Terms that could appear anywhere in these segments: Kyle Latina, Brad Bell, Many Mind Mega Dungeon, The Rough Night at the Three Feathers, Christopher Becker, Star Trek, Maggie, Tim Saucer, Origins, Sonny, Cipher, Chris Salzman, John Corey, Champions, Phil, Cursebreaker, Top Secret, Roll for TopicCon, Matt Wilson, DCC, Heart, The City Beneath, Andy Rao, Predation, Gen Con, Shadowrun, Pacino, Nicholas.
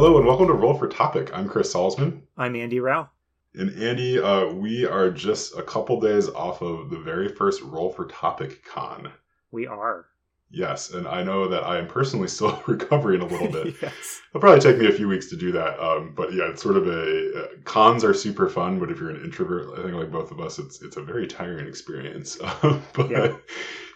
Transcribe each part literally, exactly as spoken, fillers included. Hello and welcome to Roll for Topic. I'm Chris Salzman. I'm Andy Rao. And Andy, uh, we are just a couple days off of the very first Roll for Topic Con. We are. Yes, and I know that I am personally still recovering a little bit. Yes. It'll probably take me a few weeks to do that. Um, but yeah, it's sort of a... Uh, cons are super fun, but if you're an introvert, I think like both of us, it's it's a very tiring experience. but yeah.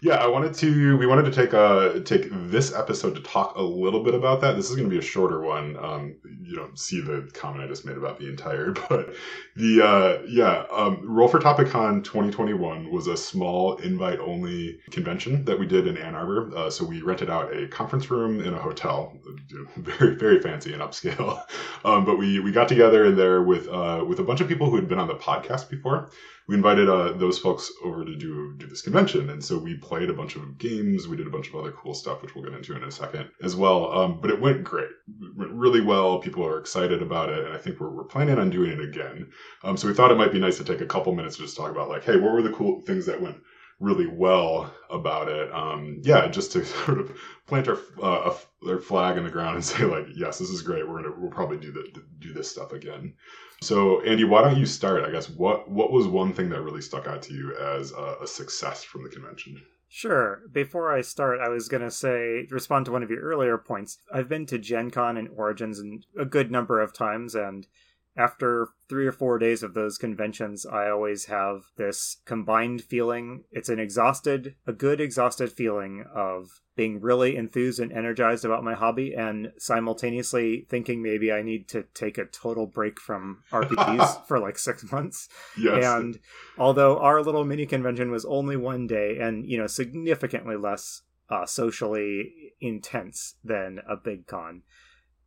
yeah, I wanted to... We wanted to take a, take this episode to talk a little bit about that. This is going to be a shorter one. Um, you don't see the comment I just made about being tired. But the... Uh, yeah, um, Roll for TopicCon twenty twenty-one was a small invite-only convention that we did in Ann Arbor. Uh, so we rented out a conference room in a hotel, very, very fancy and upscale. Um, but we, we got together in there with uh, with a bunch of people who had been on the podcast before. We invited uh, those folks over to do, do this convention. And so we played a bunch of games. We did a bunch of other cool stuff, which we'll get into in a second as well. Um, but it went great. It went really well. People are excited about it. And I think we're, we're planning on doing it again. Um, so we thought it might be nice to take a couple minutes to just talk about like, hey, what were the cool things that went really well about it, um yeah just to sort of plant our uh their flag in the ground and say like, yes, this is great, we're gonna we'll probably do the do this stuff again. So Andy, why don't you start? I guess what what was one thing that really stuck out to you as a, a success from the convention? Sure. Before I start, I was going to say, respond to one of your earlier points. I've been to Gen Con and Origins and a good number of times, and after three or four days of those conventions, I always have this combined feeling. It's an exhausted, a good exhausted feeling of being really enthused and energized about my hobby and simultaneously thinking maybe I need to take a total break from R P Gs for like six months. Yes. And although our little mini convention was only one day and, you know, significantly less uh, socially intense than a big con,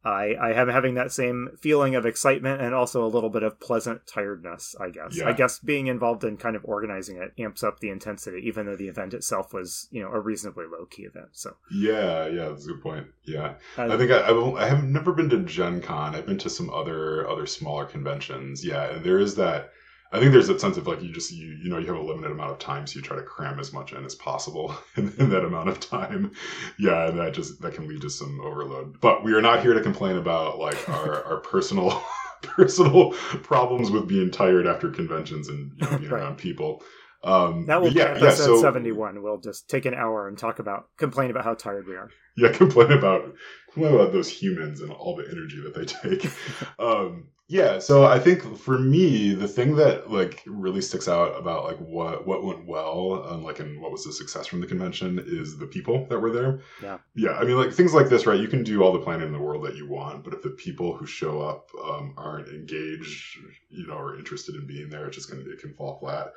I, I am having that same feeling of excitement and also a little bit of pleasant tiredness, I guess. Yeah. I guess being involved in kind of organizing it amps up the intensity, even though the event itself was, you know, a reasonably low-key event. So yeah, yeah, that's a good point. Yeah. Uh, I think I, I, I have never been to Gen Con. I've been to some other other smaller conventions. Yeah, and there is that... I think there's that sense of like, you just, you, you know, you have a limited amount of time, so you try to cram as much in as possible in, in that amount of time. Yeah, and that just, that can lead to some overload. But we are not here to complain about like our, our personal, personal problems with being tired after conventions and, you know, being right. around people. Um, that will be yeah, episode yeah, so, seventy-one. We'll just take an hour and talk about, complain about how tired we are. Yeah, complain about, complain about those humans and all the energy that they take. Um, Yeah, so I think for me, the thing that like really sticks out about like what, what went well and like and what was the success from the convention is the people that were there. Yeah, yeah. I mean, like things like this, right? You can do all the planning in the world that you want, but if the people who show up um, aren't engaged, you know, or interested in being there, it's just gonna it can fall flat.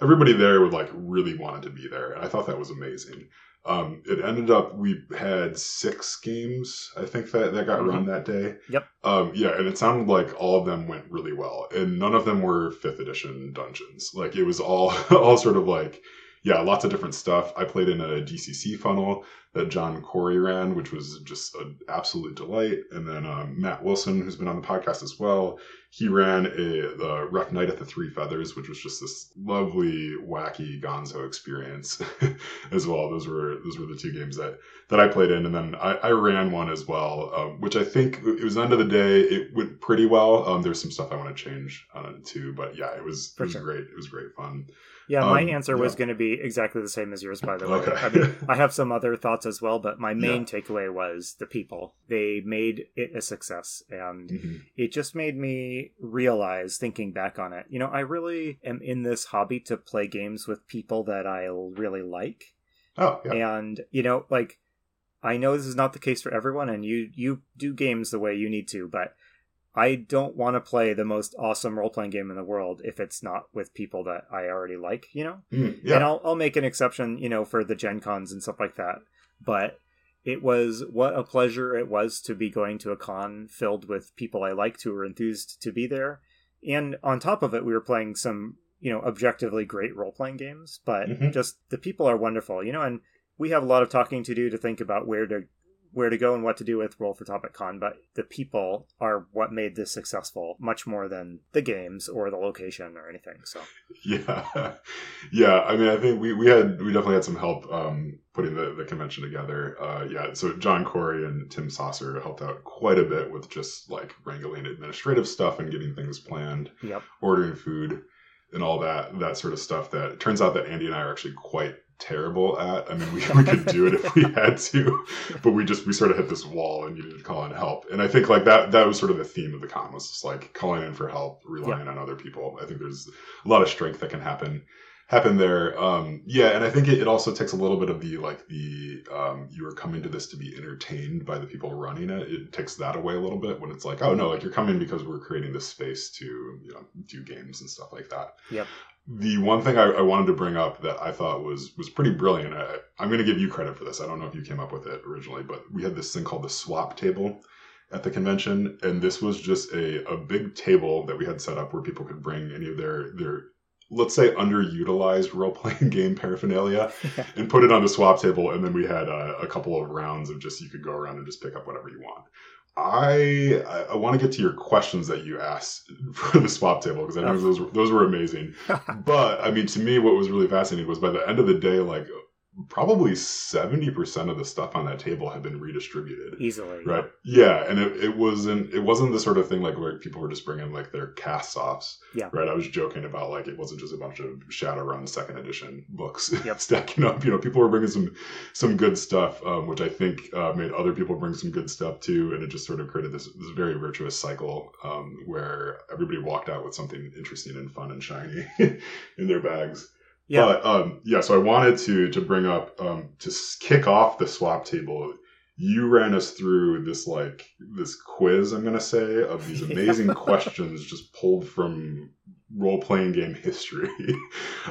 Everybody there would like really wanted to be there, and I thought that was amazing. Um, it ended up, we had six games, I think, that, that got mm-hmm. run that day. Yep. Um, yeah, and it sounded like all of them went really well. And none of them were fifth edition dungeons. Like, it was all all sort of like, yeah, lots of different stuff. I played in a D C C funnel that John Corey ran, which was just an absolute delight. And then um, Matt Wilson, who's been on the podcast as well, he ran a The Rough Night at the Three Feathers, which was just this lovely, wacky gonzo experience as well. Those were those were the two games that, that I played in. And then I, I ran one as well, um, which I think it was the end of the day. It went pretty well. Um, there's some stuff I want to change on it too. But yeah, it was, it was sure. great. It was great fun. Yeah, um, my answer yeah. was going to be exactly the same as yours, by the way. Okay. I mean, I have some other thoughts as well, but my main yeah. takeaway was the people. They made it a success, and mm-hmm. it just made me realize, thinking back on it, you know, I really am in this hobby to play games with people that I really like. Oh, yeah. And, you know, like, I know this is not the case for everyone, and you you do games the way you need to, but I don't want to play the most awesome role-playing game in the world if it's not with people that I already like, you know? Mm, yeah. And I'll, I'll make an exception, you know, for the Gen Cons and stuff like that. But it was what a pleasure it was to be going to a con filled with people I liked who were enthused to be there. And on top of it, we were playing some, you know, objectively great role-playing games. But mm-hmm. just the people are wonderful, you know, and we have a lot of talking to do to think about where to where to go and what to do with Roll for TopicCon, but the people are what made this successful, much more than the games or the location or anything. So yeah, yeah. I mean, I think we we had we definitely had some help um, putting the, the convention together. Uh, yeah, so John Corey and Tim Saucer helped out quite a bit with just like wrangling administrative stuff and getting things planned, yep. ordering food, and all that that sort of stuff. That it turns out that Andy and I are actually quite terrible at. I mean, we, we could do it if we had to, but we just we sort of hit this wall and needed to call in help. And I think like that that was sort of the theme of the con, was just like calling in for help, relying yeah. on other people. I think there's a lot of strength that can happen happen there. Um, yeah, and I think it, it also takes a little bit of the like the um, you are coming to this to be entertained by the people running it. It takes that away a little bit when it's like, oh no, like you're coming because we're creating this space to, you know, do games and stuff like that. Yep. The one thing I, I wanted to bring up that I thought was was pretty brilliant, I, I'm going to give you credit for this. I don't know if you came up with it originally, but we had this thing called the swap table at the convention. And this was just a, a big table that we had set up where people could bring any of their, their let's say, underutilized role-playing game paraphernalia and put it on the swap table. And then we had a, a couple of rounds of just you could go around and just pick up whatever you want. I I want to get to your questions that you asked for the swap table, because I know those were, those were amazing. But I mean, to me, what was really fascinating was by the end of the day, like probably seventy percent of the stuff on that table had been redistributed easily, right? Yeah, yeah. And it, it wasn't it wasn't the sort of thing like where people were just bringing like their cast offs, yeah. right? I was joking about like it wasn't just a bunch of Shadowrun second edition books yep. stacking up. You know, people were bringing some some good stuff, um, which I think uh, made other people bring some good stuff too, and it just sort of created this, this very virtuous cycle um, where everybody walked out with something interesting and fun and shiny in their bags. Yeah. But um, yeah, so I wanted to to bring up um, to kick off the swap table. You ran us through this like this quiz, I'm gonna say, of these amazing questions just pulled from role playing game history.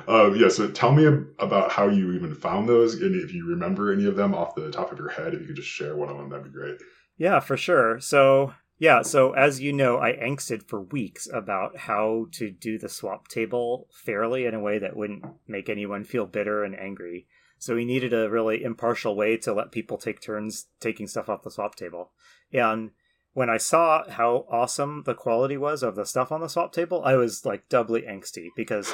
um, yeah, so tell me about how you even found those, and if you remember any of them off the top of your head. If you could just share one of them, that'd be great. Yeah, for sure. So. Yeah, so as you know, I angsted for weeks about how to do the swap table fairly in a way that wouldn't make anyone feel bitter and angry. So we needed a really impartial way to let people take turns taking stuff off the swap table. And when I saw how awesome the quality was of the stuff on the swap table, I was like doubly angsty because,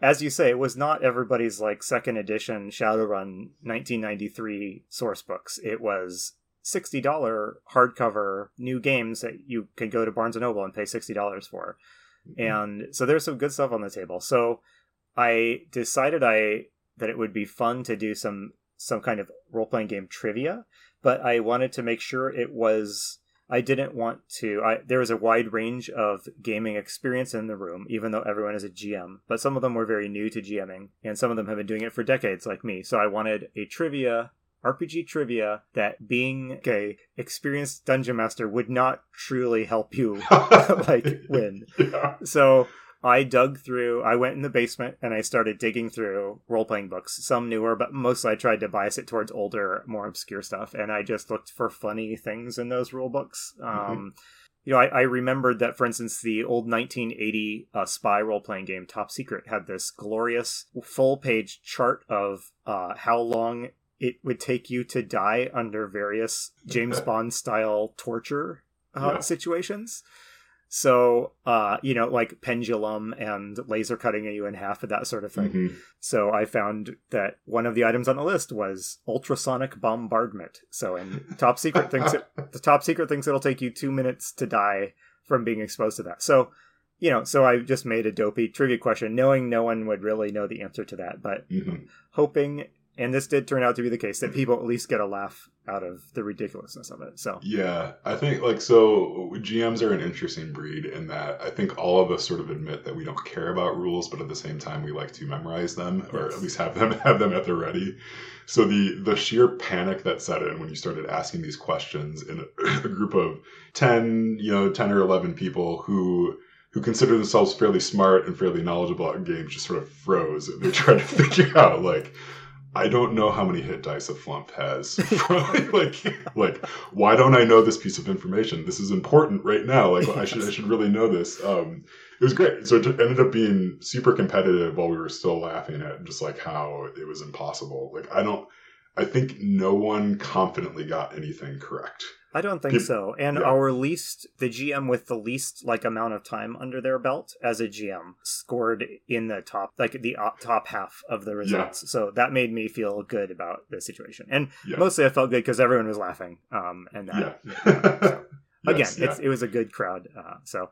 as you say, it was not everybody's like second edition Shadowrun nineteen ninety-three source books. It was sixty dollars hardcover new games that you can go to Barnes and Noble and pay sixty dollars for. Mm-hmm. And so there's some good stuff on the table. So I decided I that it would be fun to do some some kind of role-playing game trivia, but I wanted to make sure it was, I didn't want to, I, there was a wide range of gaming experience in the room, even though everyone is a G M, but some of them were very new to GMing and some of them have been doing it for decades like me. So I wanted a trivia R P G trivia that being a experienced dungeon master would not truly help you like win. Yeah. So I dug through, I went in the basement and I started digging through role-playing books, some newer, but mostly I tried to bias it towards older, more obscure stuff. And I just looked for funny things in those rule books. Um, mm-hmm. You know, I, I remembered that, for instance, the old nineteen eighty uh, spy role-playing game Top Secret had this glorious full-page chart of uh, how long it would take you to die under various James Bond-style torture uh, yeah. situations. So, uh, you know, like pendulum and laser cutting you in half and that sort of thing. Mm-hmm. So I found that one of the items on the list was ultrasonic bombardment. So in Top Secret thinks it, the Top Secret thinks it'll take you two minutes to die from being exposed to that. So, you know, so I just made a dopey trivia question, knowing no one would really know the answer to that, but mm-hmm. hoping... And this did turn out to be the case, that people at least get a laugh out of the ridiculousness of it. So yeah, I think like, so G Ms are an interesting breed in that I think all of us sort of admit that we don't care about rules, but at the same time, we like to memorize them or yes. at least have them have them at the ready. So the, the sheer panic that set in when you started asking these questions in a, a group of ten, you know, ten or eleven people who... who consider themselves fairly smart and fairly knowledgeable at games just sort of froze and they tried to figure out like, I don't know how many hit dice a flump has. like, like, why don't I know this piece of information? This is important right now. Like, I should, I should really know this. Um, it was great. So it ended up being super competitive while we were still laughing at just like how it was impossible. Like, I don't, I think no one confidently got anything correct. I don't think People, so. And yeah. our least, the G M with the least like amount of time under their belt as a G M scored in the top, like the uh, top half of the results. Yeah. So that made me feel good about the situation. And yeah. mostly I felt good because everyone was laughing. Um, and that, yeah. uh, so. Again, yes, yeah. it's, it was a good crowd. Uh, so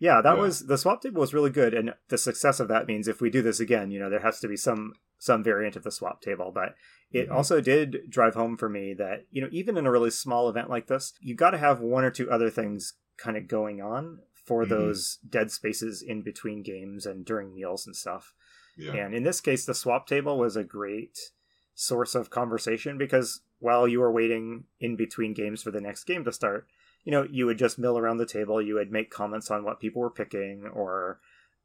yeah, that yeah. was, the swap table was really good. And the success of that means if we do this again, you know, there has to be some, some variant of the swap table, but it mm-hmm. also did drive home for me that, you know, even in a really small event like this, you got to have one or two other things kind of going on for mm-hmm. those dead spaces in between games and during meals and stuff. Yeah. And in this case, the swap table was a great source of conversation because while you were waiting in between games for the next game to start, you know, you would just mill around the table. You would make comments on what people were picking or,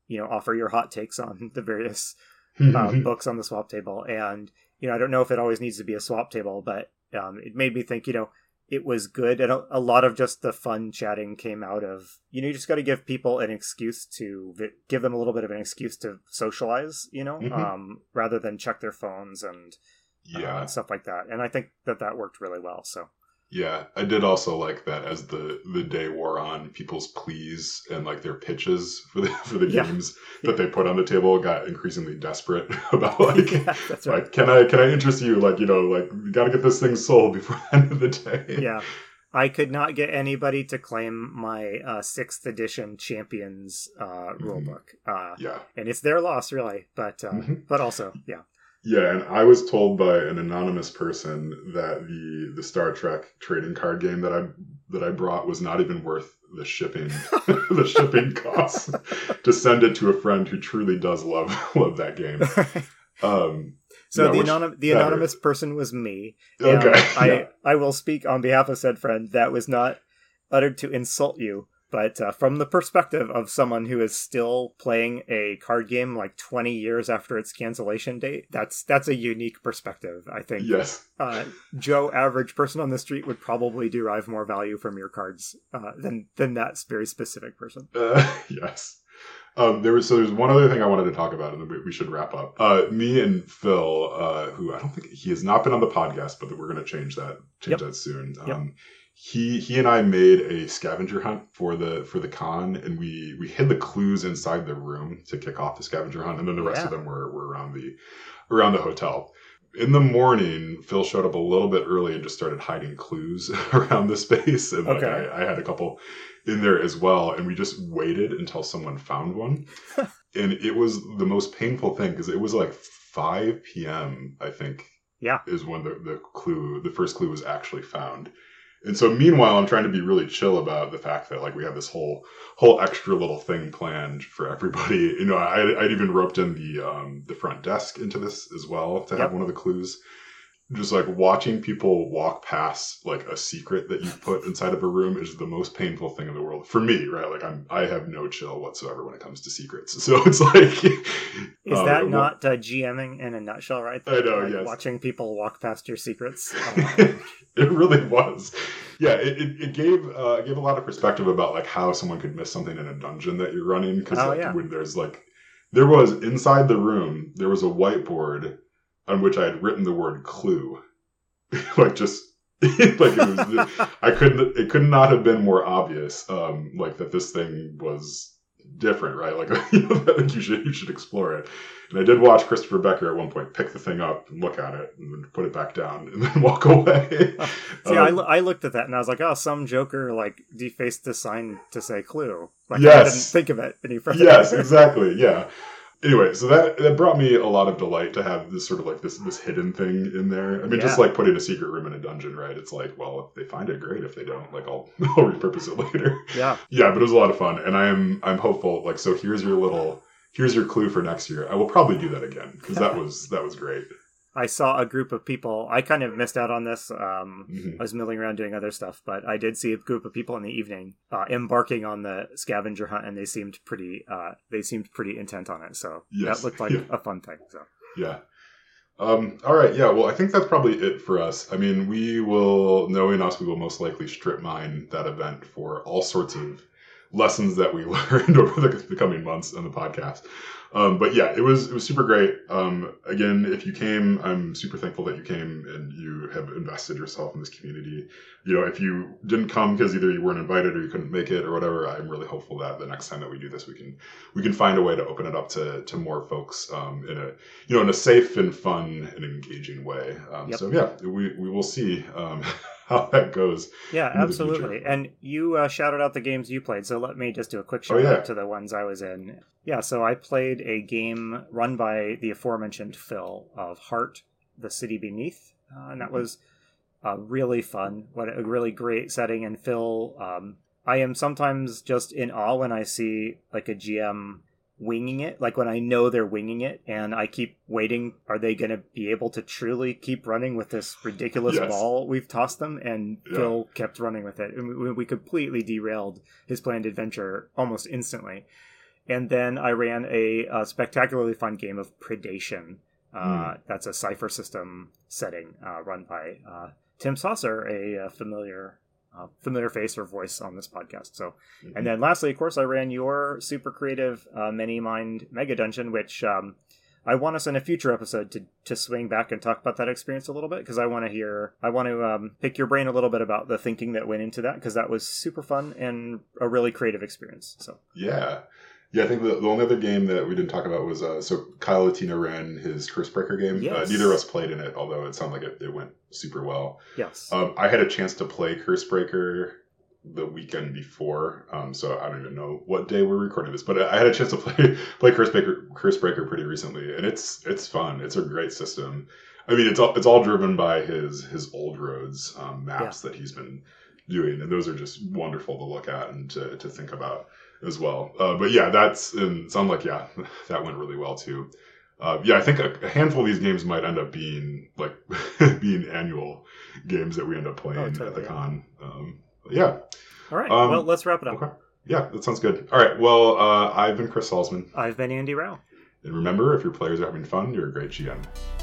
you know, offer your hot takes on the various um, books on the swap table. And, you know, I don't know if it always needs to be a swap table, but um, it made me think, you know, it was good. And a, a lot of just the fun chatting came out of, you know, you just got to give people an excuse to vi- give them a little bit of an excuse to socialize, you know, mm-hmm. um, rather than check their phones and yeah. uh, stuff like that. And I think that that worked really well. So. Yeah, I did also like that as the, the day wore on, people's pleas and like their pitches for the for the yeah. games that yeah. they put on the table got increasingly desperate about like, yeah, that's right. like can I can I interest you? Like, you know, like we gotta get this thing sold before the end of the day. Yeah. I could not get anybody to claim my uh, sixth edition Champions uh, rulebook. Uh, yeah. And it's their loss, really. But uh, mm-hmm. but also, yeah. Yeah, and I was told by an anonymous person that the, the Star Trek trading card game that I that I brought was not even worth the shipping the shipping costs to send it to a friend who truly does love love that game. Um, so yeah, the, which, anonym, the anonymous person was me. Okay, I yeah. I will speak on behalf of said friend. That was not uttered to insult you. But uh, from the perspective of someone who is still playing a card game like twenty years after its cancellation date, that's that's a unique perspective, I think. Yes. Uh, Joe, average person on the street, would probably derive more value from your cards uh, than than that very specific person. Uh, yes. Um, there was so there's one other thing I wanted to talk about, and we should wrap up. Uh, me and Phil, uh, who I don't think he has not been on the podcast, but we're going to change that change yep. that soon. Um, yep. He he and I made a scavenger hunt for the for the con, and we, we hid the clues inside the room to kick off the scavenger hunt, and then the rest yeah. of them were, were around the around the hotel. In the morning, Phil showed up a little bit early and just started hiding clues around the space, and okay. like I, I had a couple in there as well, and we just waited until someone found one, and it was the most painful thing because it was like five p.m. I think yeah is when the, the clue the first clue was actually found. And so meanwhile, I'm trying to be really chill about the fact that like we have this whole whole extra little thing planned for everybody. You know, I, I'd even roped in the um, the front desk into this as well to have yep. one of the clues. Just like watching people walk past like a secret that you put inside of a room is the most painful thing in the world for me, right? Like I'm, I have no chill whatsoever when it comes to secrets. So it's like, is um, that not uh, GMing in a nutshell, right? There? I know, like, yes. Watching people walk past your secrets. Um, it really was. Yeah. It, it, it gave, uh, gave a lot of perspective about like how someone could miss something in a dungeon that you're running. Cause oh, like, yeah. when there's like, there was inside the room, there was a whiteboard on which I had written the word "clue," like just like it was. I couldn't. It could not have been more obvious. Um, like that this thing was different, right? Like, you know, like you should you should explore it. And I did watch Christopher Becker at one point pick the thing up and look at it and put it back down and then walk away. Uh, see, um, I, I looked at that and I was like, oh, some joker like defaced the sign to say "clue." Like yes. I didn't think of it any further. Yes, exactly. Yeah. Anyway, so that, that brought me a lot of delight to have this sort of like this this hidden thing in there. I mean, yeah. just like putting a secret room in a dungeon, right? It's like, well, if they find it, great. If they don't, like, I'll I'll repurpose it later. Yeah, yeah. But it was a lot of fun, and I'm I'm hopeful. Like, so here's your little here's your clue for next year. I will probably do that again because that was that was great. I saw a group of people. I kind of missed out on this. Um, mm-hmm. I was milling around doing other stuff, but I did see a group of people in the evening uh, embarking on the scavenger hunt, and they seemed pretty. Uh, they seemed pretty intent on it. So yes. that looked like yeah. a fun thing. So yeah. Um, all right. Yeah. Well, I think that's probably it for us. I mean, we will, knowing us, we will most likely strip mine that event for all sorts of lessons that we learned over the, the coming months on the podcast. Um, but yeah, it was it was super great. Um, again, if you came, I'm super thankful that you came and you have invested yourself in this community. You know, if you didn't come because either you weren't invited or you couldn't make it or whatever, I'm really hopeful that the next time that we do this, we can we can find a way to open it up to to more folks um, in a you know in a safe and fun and engaging way. Um, yep. So yeah, we we will see. Um, how that goes. Yeah, absolutely. And you uh, shouted out the games you played, so let me just do a quick shout oh, yeah. out to the ones I was in. Yeah, so I played a game run by the aforementioned Phil of Heart, The City Beneath, uh, and that was uh, really fun. What a really great setting. And Phil, um, I am sometimes just in awe when I see like a G M winging it, like when I know they're winging it, and I keep waiting, are they going to be able to truly keep running with this ridiculous yes. ball we've tossed them? And yeah. Phil kept running with it, and we completely derailed his planned adventure almost instantly. And then I ran a, a spectacularly fun game of Predation. Uh, mm. That's a Cipher system setting uh, run by uh, Tim Saucer, a, a familiar Uh, familiar face or voice on this podcast. So, mm-hmm. and then lastly, of course, I ran your super creative uh, Many Mind Mega Dungeon, which um, I want us in a future episode to to swing back and talk about that experience a little bit, because I want to hear, I want to um, pick your brain a little bit about the thinking that went into that, because that was super fun and a really creative experience. So yeah, yeah, I think the, the only other game that we didn't talk about was uh, so Kyle Latina ran his Cursebreaker game. Yes. Uh, neither of us played in it, although it sounded like it, it went super well. Yes. Um, I had a chance to play Cursebreaker the weekend before, um, so I don't even know what day we're recording this, but I had a chance to play play Cursebreaker Cursebreaker pretty recently, and it's it's fun. It's a great system. I mean, it's all it's all driven by his his old roads um, maps yeah. that he's been doing, and those are just wonderful to look at and to to think about as well. Uh, but yeah, that's and sound like yeah, that went really well too. Uh, yeah, I think a, a handful of these games might end up being like being annual games that we end up playing oh, totally, at the yeah. con. Um, yeah. All right. Um, well, let's wrap it up. Okay. Yeah, that sounds good. All right. Well, uh, I've been Chris Salzman. I've been Andy Rao. And remember, if your players are having fun, you're a great G M.